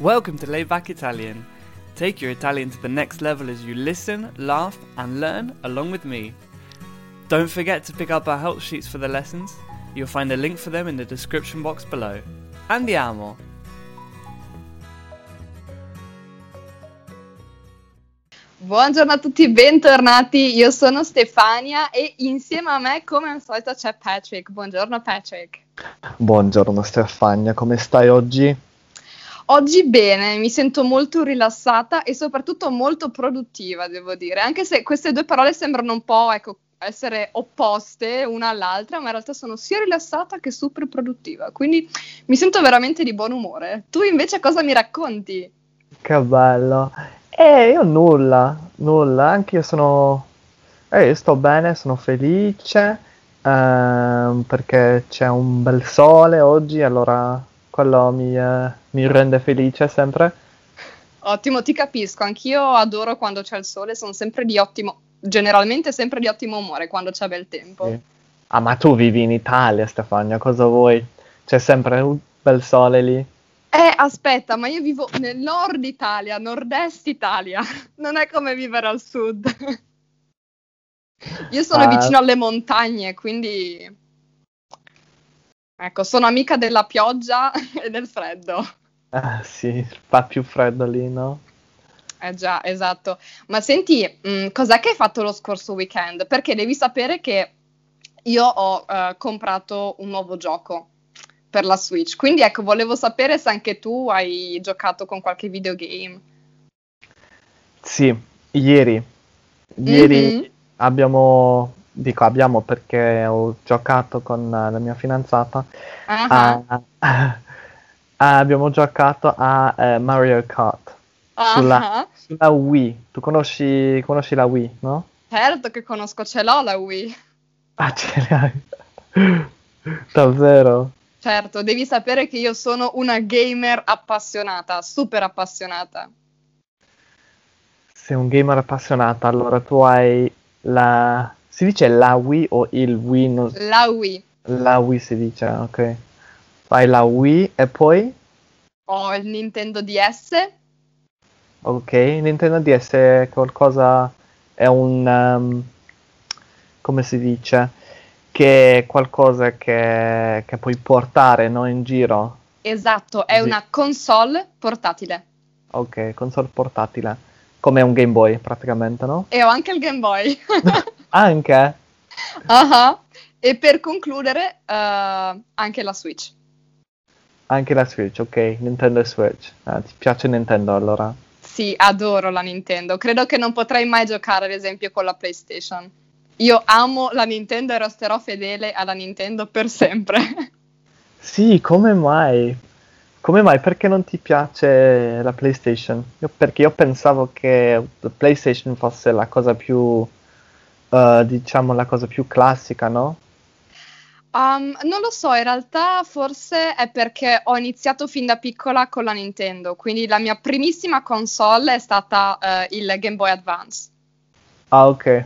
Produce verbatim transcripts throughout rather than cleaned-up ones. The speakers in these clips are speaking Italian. Welcome to Lay Back Italian. Take your Italian to the next level as you listen, laugh and learn along with me. Don't forget to pick up our help sheets for the lessons. You'll find a link for them in the description box below. Andiamo! Buongiorno a tutti, bentornati. Io sono Stefania e insieme a me, come al solito, c'è Patrick. Buongiorno Patrick. Buongiorno Stefania, come stai oggi? Oggi bene, mi sento molto rilassata e soprattutto molto produttiva, devo dire, anche se queste due parole sembrano un po', ecco, essere opposte una all'altra, ma in realtà sono sia rilassata che super produttiva, quindi mi sento veramente di buon umore. Tu invece cosa mi racconti? Che bello! Eh, io nulla, nulla, anche io sono... Eh, sto bene, sono felice, ehm, perché c'è un bel sole oggi, allora... Quello mi, eh, mi rende felice sempre. Ottimo, ti capisco. Anch'io adoro quando c'è il sole, sono sempre di ottimo, generalmente sempre di ottimo umore quando c'è bel tempo. Sì. Ah, ma tu vivi in Italia, Stefania, cosa vuoi? C'è sempre un bel sole lì? Eh, aspetta, ma io vivo nel nord Italia, nord-est Italia. Non è come vivere al sud. Io sono ah. vicino alle montagne, quindi... Ecco, sono amica della pioggia e del freddo. Ah sì, fa più freddo lì, no? Eh già, esatto. Ma senti, mh, cos'è che hai fatto lo scorso weekend? Perché devi sapere che io ho eh, comprato un nuovo gioco per la Switch. Quindi ecco, volevo sapere se anche tu hai giocato con qualche videogame. Sì, ieri. Ieri mm-hmm. abbiamo... Dico abbiamo perché ho giocato con la mia fidanzata. Uh-huh. Uh, uh, abbiamo giocato a uh, Mario Kart uh-huh. sulla, sulla Wii. Tu conosci, conosci la Wii, no? Certo che conosco, ce l'ho la Wii. Ah, ce l'hai? Davvero? Certo, devi sapere che io sono una gamer appassionata, super appassionata. Sei un gamer appassionata, allora tu hai la... Si dice la Wii o il Wii? No? La Wii. La Wii si dice, ok. Fai la Wii e poi? Ho il Nintendo D S. Ok, il Nintendo D S è qualcosa... È un... Um, come si dice? Che è qualcosa che, che puoi portare, no? In giro. Esatto, è una console portatile. Ok, console portatile. Come un Game Boy praticamente, no? E ho anche il Game Boy. Anche? Uh-huh. E per concludere, uh, anche la Switch. Anche la Switch, ok. Nintendo Switch. Ah, ti piace Nintendo allora? Sì, adoro la Nintendo. Credo che non potrei mai giocare, ad esempio, con la PlayStation. Io amo la Nintendo e resterò fedele alla Nintendo per sempre. Sì, come mai? Come mai? Perché non ti piace la PlayStation? Io, perché io pensavo che la PlayStation fosse la cosa più... Uh, diciamo la cosa più classica, no? Um, non lo so, in realtà forse è perché ho iniziato fin da piccola con la Nintendo, quindi la mia primissima console è stata uh, il Game Boy Advance. Ah, ok.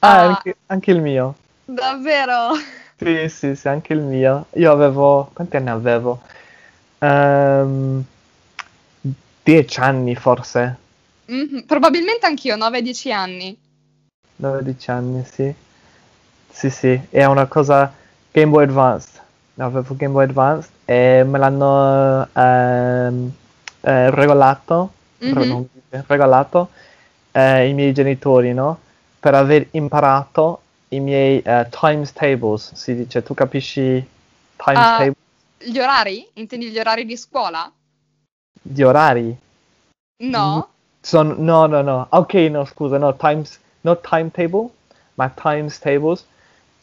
Ah, uh, anche, anche il mio. Davvero? Sì, sì, sì, anche il mio. Io avevo... Quanti anni avevo? Um, dieci anni forse. Mm-hmm. Probabilmente anch'io, nove dieci anni. dodici anni, sì. Sì, sì, è una cosa Game Boy Advance. Avevo Game Boy Advance e me l'hanno ehm, eh, regolato, mm-hmm. regalato eh, i miei genitori, no? Per aver imparato i miei eh, times tables, si dice. Tu capisci times uh, tables? Gli orari? Intendi gli orari di scuola? Gli orari? No. Sono, no, no, no. Ok, no, scusa, no, times... No timetable, ma times tables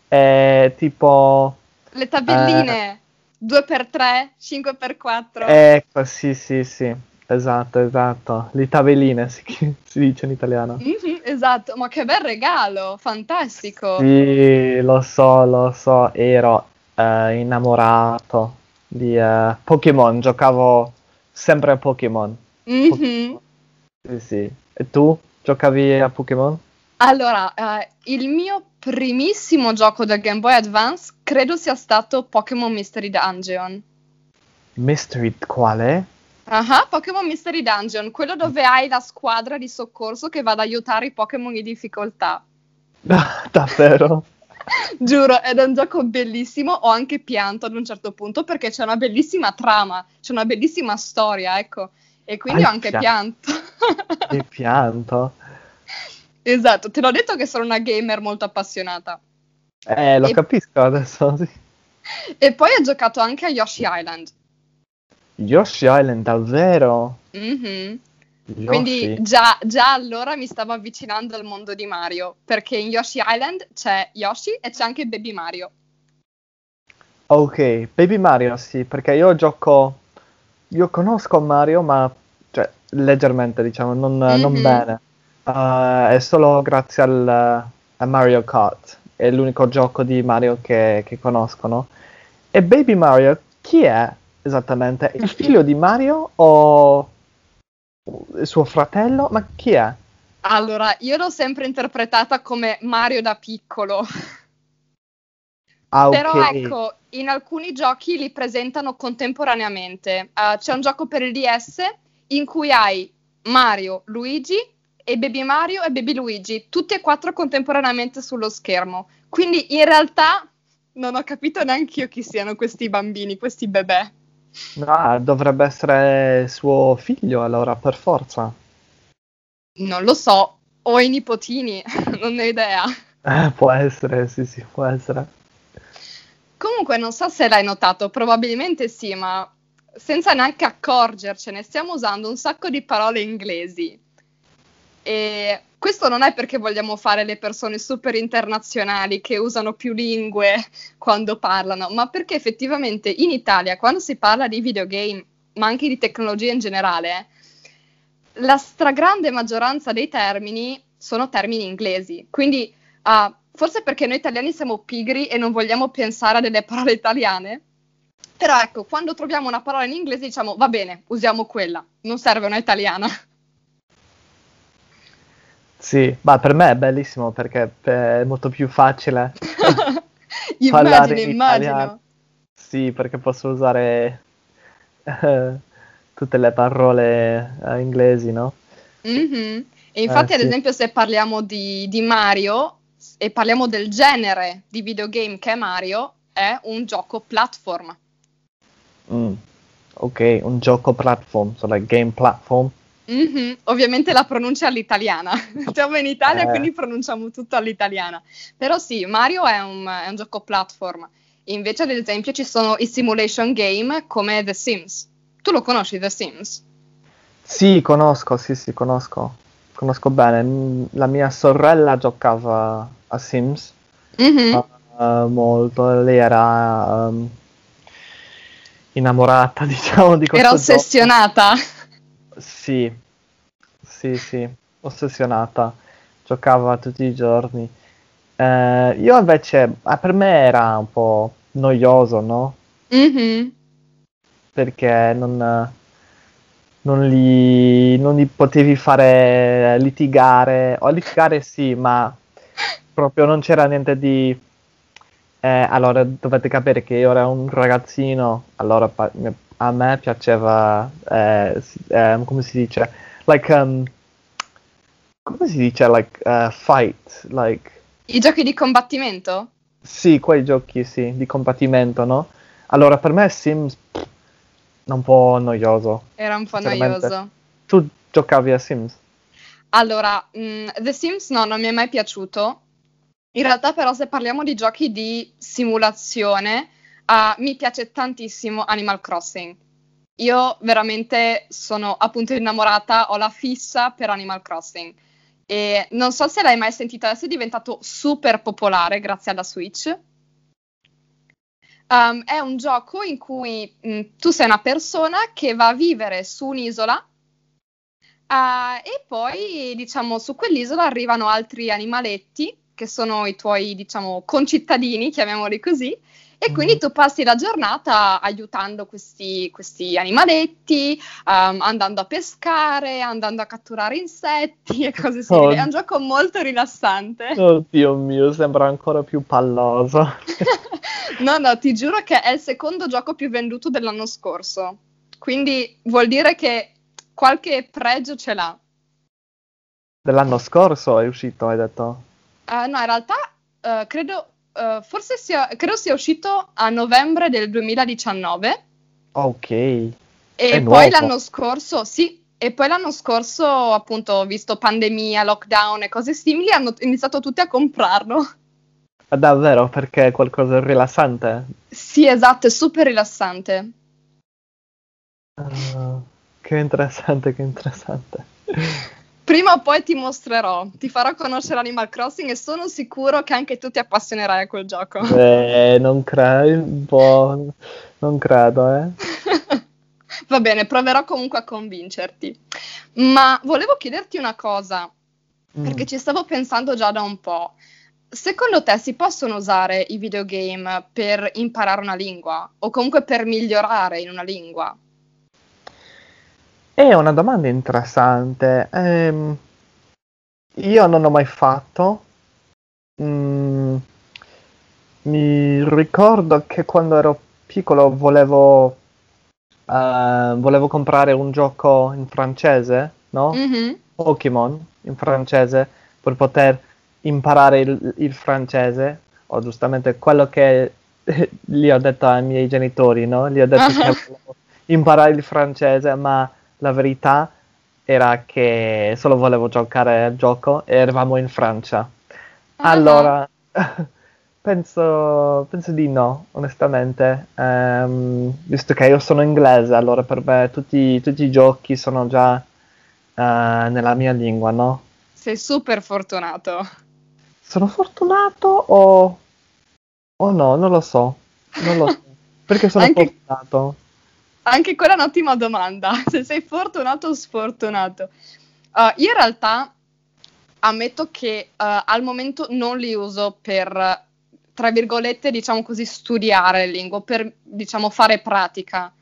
è tipo... Le tabelline, due per tre, cinque per quattro. Ecco, sì, sì, sì, esatto, esatto. Le tabelline si, si dice in italiano. Mm-hmm, esatto, ma che bel regalo, fantastico. Sì, lo so, lo so, ero eh, innamorato di eh, Pokémon, giocavo sempre a Pokémon. Mm-hmm. Pokémon. Sì, sì. E tu giocavi a Pokémon? Allora, eh, il mio primissimo gioco del Game Boy Advance credo sia stato Pokémon Mystery Dungeon. Mystery quale? Uh-huh, Pokémon Mystery Dungeon, quello dove hai la squadra di soccorso che va ad aiutare i Pokémon in difficoltà. Davvero? Giuro, ed è un gioco bellissimo. Ho anche pianto ad un certo punto perché c'è una bellissima trama, c'è una bellissima storia, ecco. E quindi ah, ho anche pianto. E pianto? Esatto, te l'ho detto che sono una gamer molto appassionata. Eh, lo e... capisco adesso, sì. E poi ho giocato anche a Yoshi Island. Yoshi Island, davvero? Mm-hmm. Yoshi. Quindi già, già allora mi stavo avvicinando al mondo di Mario, perché in Yoshi Island c'è Yoshi e c'è anche Baby Mario. Ok, Baby Mario sì, perché io gioco... Io conosco Mario, ma cioè, leggermente, diciamo, non, mm-hmm. non bene. Uh, è solo grazie al, a Mario Kart, è l'unico gioco di Mario che, che conoscono. E Baby Mario, chi è esattamente? Il figlio di Mario o... suo fratello? Ma chi è? Allora, io l'ho sempre interpretata come Mario da piccolo. Ah, però okay. Ecco, in alcuni giochi li presentano contemporaneamente. Uh, c'è un gioco per il D S in cui hai Mario, Luigi e Baby Mario e Baby Luigi, tutti e quattro contemporaneamente sullo schermo. Quindi in realtà non ho capito neanche io chi siano questi bambini, questi bebè. No, dovrebbe essere suo figlio allora, per forza. Non lo so, o i nipotini, non ne ho idea. Eh, può essere, sì sì, può essere. Comunque non so se l'hai notato, probabilmente sì, ma senza neanche accorgercene stiamo usando un sacco di parole inglesi. E questo non è perché vogliamo fare le persone super internazionali che usano più lingue quando parlano, ma perché effettivamente in Italia, quando si parla di videogame, ma anche di tecnologia in generale, la stragrande maggioranza dei termini sono termini inglesi. Quindi uh, forse perché noi italiani siamo pigri e non vogliamo pensare a delle parole italiane, però ecco, quando troviamo una parola in inglese diciamo va bene, usiamo quella, non serve una italiana. Sì, ma per me è bellissimo perché è molto più facile parlare immagino, in italiano. Immagino. Sì, perché posso usare eh, tutte le parole eh, inglesi, no? Mm-hmm. E infatti, eh, ad sì. esempio, se parliamo di, di Mario e parliamo del genere di videogame che è Mario, è un gioco platform. Mm. Ok, un gioco platform, so like game platform. Mm-hmm. Ovviamente la pronuncia all'italiana, siamo in Italia eh. quindi pronunciamo tutto all'italiana, però sì, Mario è un, è un gioco platform. Invece ad esempio ci sono i simulation game come The Sims. Tu lo conosci The Sims? Sì, conosco, sì sì, conosco conosco bene, la mia sorella giocava a Sims mm-hmm. uh, molto, lei era um, innamorata, diciamo, di questo era ossessionata gioco. Sì, sì, sì, ossessionata, giocava tutti i giorni. Eh, io invece, ah, per me era un po' noioso, no? Mm-hmm. Perché non, non, li, non li potevi fare litigare, o litigare sì, ma proprio non c'era niente di... Eh, allora, dovete capire che io ero un ragazzino, allora... Pa- a me piaceva eh, eh, come si dice like um, come si dice like uh, fight like i giochi di combattimento? Sì, quei giochi sì di combattimento, no? Allora per me Sims pff, un po' noioso. Era un po' noioso. Tu giocavi a Sims? Allora mh, The Sims no, non mi è mai piaciuto. In realtà però se parliamo di giochi di simulazione Uh, mi piace tantissimo Animal Crossing. Io veramente sono appunto innamorata, ho la fissa per Animal Crossing. E non so se l'hai mai sentita, adesso è diventato super popolare grazie alla Switch. Um, è un gioco in cui mh, tu sei una persona che va a vivere su un'isola uh, e poi, diciamo, su quell'isola arrivano altri animaletti che sono i tuoi, diciamo, concittadini, chiamiamoli così. E quindi tu passi la giornata aiutando questi, questi animaletti, um, andando a pescare, andando a catturare insetti e cose simili. Oh. È un gioco molto rilassante. Oddio mio, sembra ancora più palloso. No, no, ti giuro che è il secondo gioco più venduto dell'anno scorso. Quindi vuol dire che qualche pregio ce l'ha. Dell'anno scorso è uscito, hai detto? Uh, no, in realtà uh, credo uh, forse sia, credo sia uscito a novembre del duemiladiciannove. Ok. E è poi nuovo. L'anno scorso, sì, e poi l'anno scorso, appunto, visto pandemia, lockdown e cose simili, hanno iniziato tutti a comprarlo. Davvero? Perché è qualcosa di rilassante? Sì, esatto, è super rilassante. Uh, che interessante, che interessante. Prima o poi ti mostrerò, ti farò conoscere Animal Crossing e sono sicuro che anche tu ti appassionerai a quel gioco. Eh, non credo, boh, non credo, eh. Va bene, proverò comunque a convincerti. Ma volevo chiederti una cosa, mm. perché ci stavo pensando già da un po'. Secondo te si possono usare i videogame per imparare una lingua? O comunque per migliorare in una lingua? È una domanda interessante. Ehm, io non l'ho mai fatto. Mm, mi ricordo che quando ero piccolo volevo, uh, volevo comprare un gioco in francese, no? Mm-hmm. Pokémon in francese, per poter imparare il, il francese. O giustamente quello che gli ho detto ai miei genitori, no? Gli ho detto che volevo imparare il francese, ma la verità era che solo volevo giocare al gioco e eravamo in Francia. Allora, uh-huh. penso, penso di no, onestamente. Um, visto che io sono inglese, allora per me tutti, tutti i giochi sono già uh, nella mia lingua, no? Sei super fortunato. Sono fortunato o, o no? Non lo so. Non lo so. Perché sono Anche... fortunato? Anche quella è un'ottima domanda, se sei fortunato o sfortunato. Uh, io in realtà ammetto che uh, al momento non li uso per, tra virgolette, diciamo così, studiare lingua, per, diciamo, fare pratica.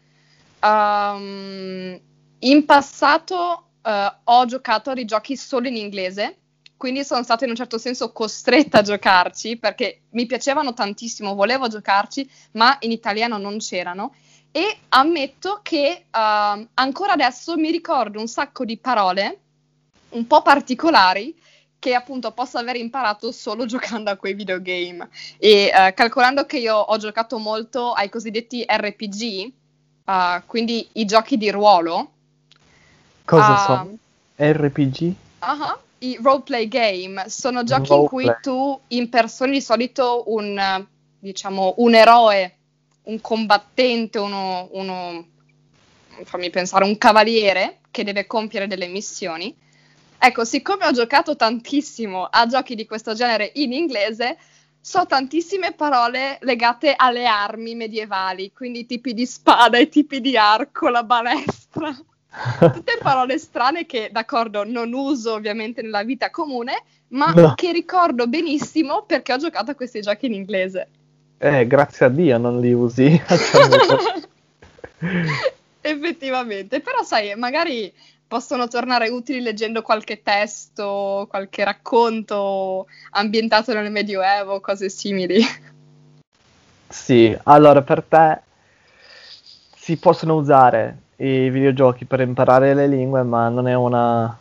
Um, in passato uh, ho giocato a dei giochi solo in inglese, quindi sono stata in un certo senso costretta a giocarci, perché mi piacevano tantissimo, volevo giocarci, ma in italiano non c'erano. E ammetto che uh, ancora adesso mi ricordo un sacco di parole un po' particolari che appunto posso aver imparato solo giocando a quei videogame. E uh, calcolando che io ho giocato molto ai cosiddetti R P G, uh, quindi i giochi di ruolo. Cosa uh, sono? R P G? Uh-huh, i roleplay game. Sono giochi role in cui play. tu impersoni di solito un, diciamo, un eroe, un combattente, uno, uno, fammi pensare, un cavaliere che deve compiere delle missioni. Ecco, siccome ho giocato tantissimo a giochi di questo genere in inglese, so tantissime parole legate alle armi medievali, quindi tipi di spada, i tipi di arco, la balestra, tutte parole strane che, d'accordo, non uso ovviamente nella vita comune, ma no. che ricordo benissimo perché ho giocato a questi giochi in inglese. Eh, grazie a Dio non li usi. Effettivamente, però sai, magari possono tornare utili leggendo qualche testo, qualche racconto ambientato nel Medioevo, cose simili. Sì, allora per te si possono usare i videogiochi per imparare le lingue, ma non è una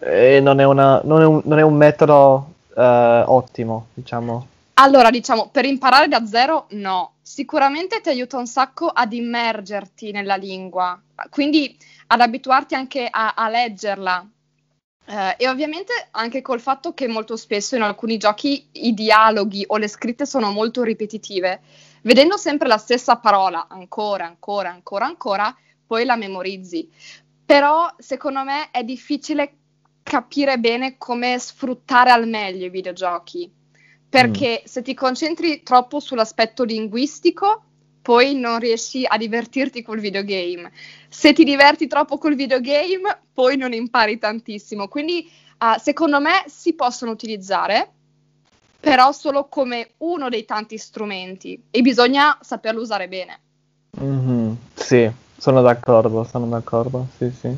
eh, non è una non è un, non è un metodo eh, ottimo, diciamo. Allora, diciamo, per imparare da zero, no. Sicuramente ti aiuta un sacco ad immergerti nella lingua, quindi ad abituarti anche a, a leggerla. Eh, e ovviamente anche col fatto che molto spesso in alcuni giochi i dialoghi o le scritte sono molto ripetitive. Vedendo sempre la stessa parola, ancora, ancora, ancora, ancora, poi la memorizzi. Però, secondo me, è difficile capire bene come sfruttare al meglio i videogiochi. Perché mm. se ti concentri troppo sull'aspetto linguistico, poi non riesci a divertirti col videogame. Se ti diverti troppo col videogame, poi non impari tantissimo. Quindi, uh, secondo me, si possono utilizzare, però solo come uno dei tanti strumenti. E bisogna saperlo usare bene. Mm-hmm. Sì, sono d'accordo, sono d'accordo, sì, sì.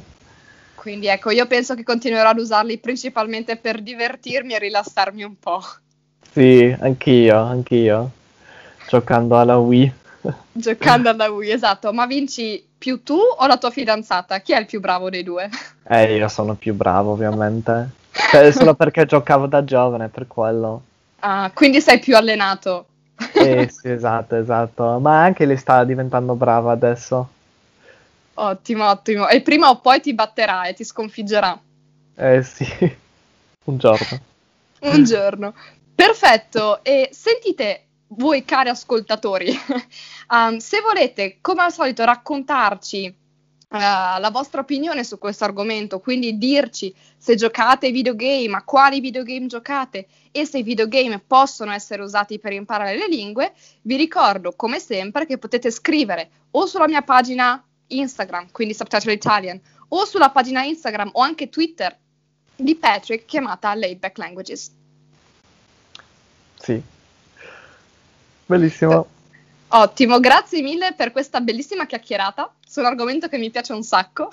Quindi, ecco, io penso che continuerò ad usarli principalmente per divertirmi e rilassarmi un po'. Sì, anch'io, anch'io, giocando alla Wii. Giocando alla Wii, esatto. Ma vinci più tu o la tua fidanzata? Chi è il più bravo dei due? Eh, io sono più bravo, ovviamente. Cioè, solo perché giocavo da giovane, per quello. Ah, quindi sei più allenato. Eh, sì, esatto, esatto. Ma anche lei sta diventando brava adesso. Ottimo, ottimo. E prima o poi ti batterà e ti sconfiggerà. Eh sì, un giorno. Un giorno. Perfetto. E sentite voi, cari ascoltatori, um, se volete, come al solito, raccontarci uh, la vostra opinione su questo argomento, quindi dirci se giocate ai videogame, a quali videogame giocate e se i videogame possono essere usati per imparare le lingue, vi ricordo, come sempre, che potete scrivere o sulla mia pagina Instagram, quindi Subtitle Italian, o sulla pagina Instagram o anche Twitter di Patrick chiamata Layback Languages. Sì, bellissimo. Ottimo, grazie mille per questa bellissima chiacchierata su un argomento che mi piace un sacco.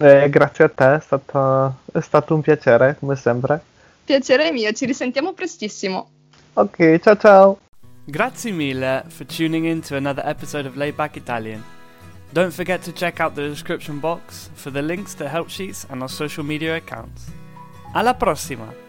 Eh, grazie a te, è stato, è stato un piacere, come sempre. Piacere mio, ci risentiamo prestissimo. Ok, ciao ciao. Grazie mille for tuning in to another episode of Layback Italian. Don't forget to check out the description box for the links to help sheets and our social media accounts. Alla prossima!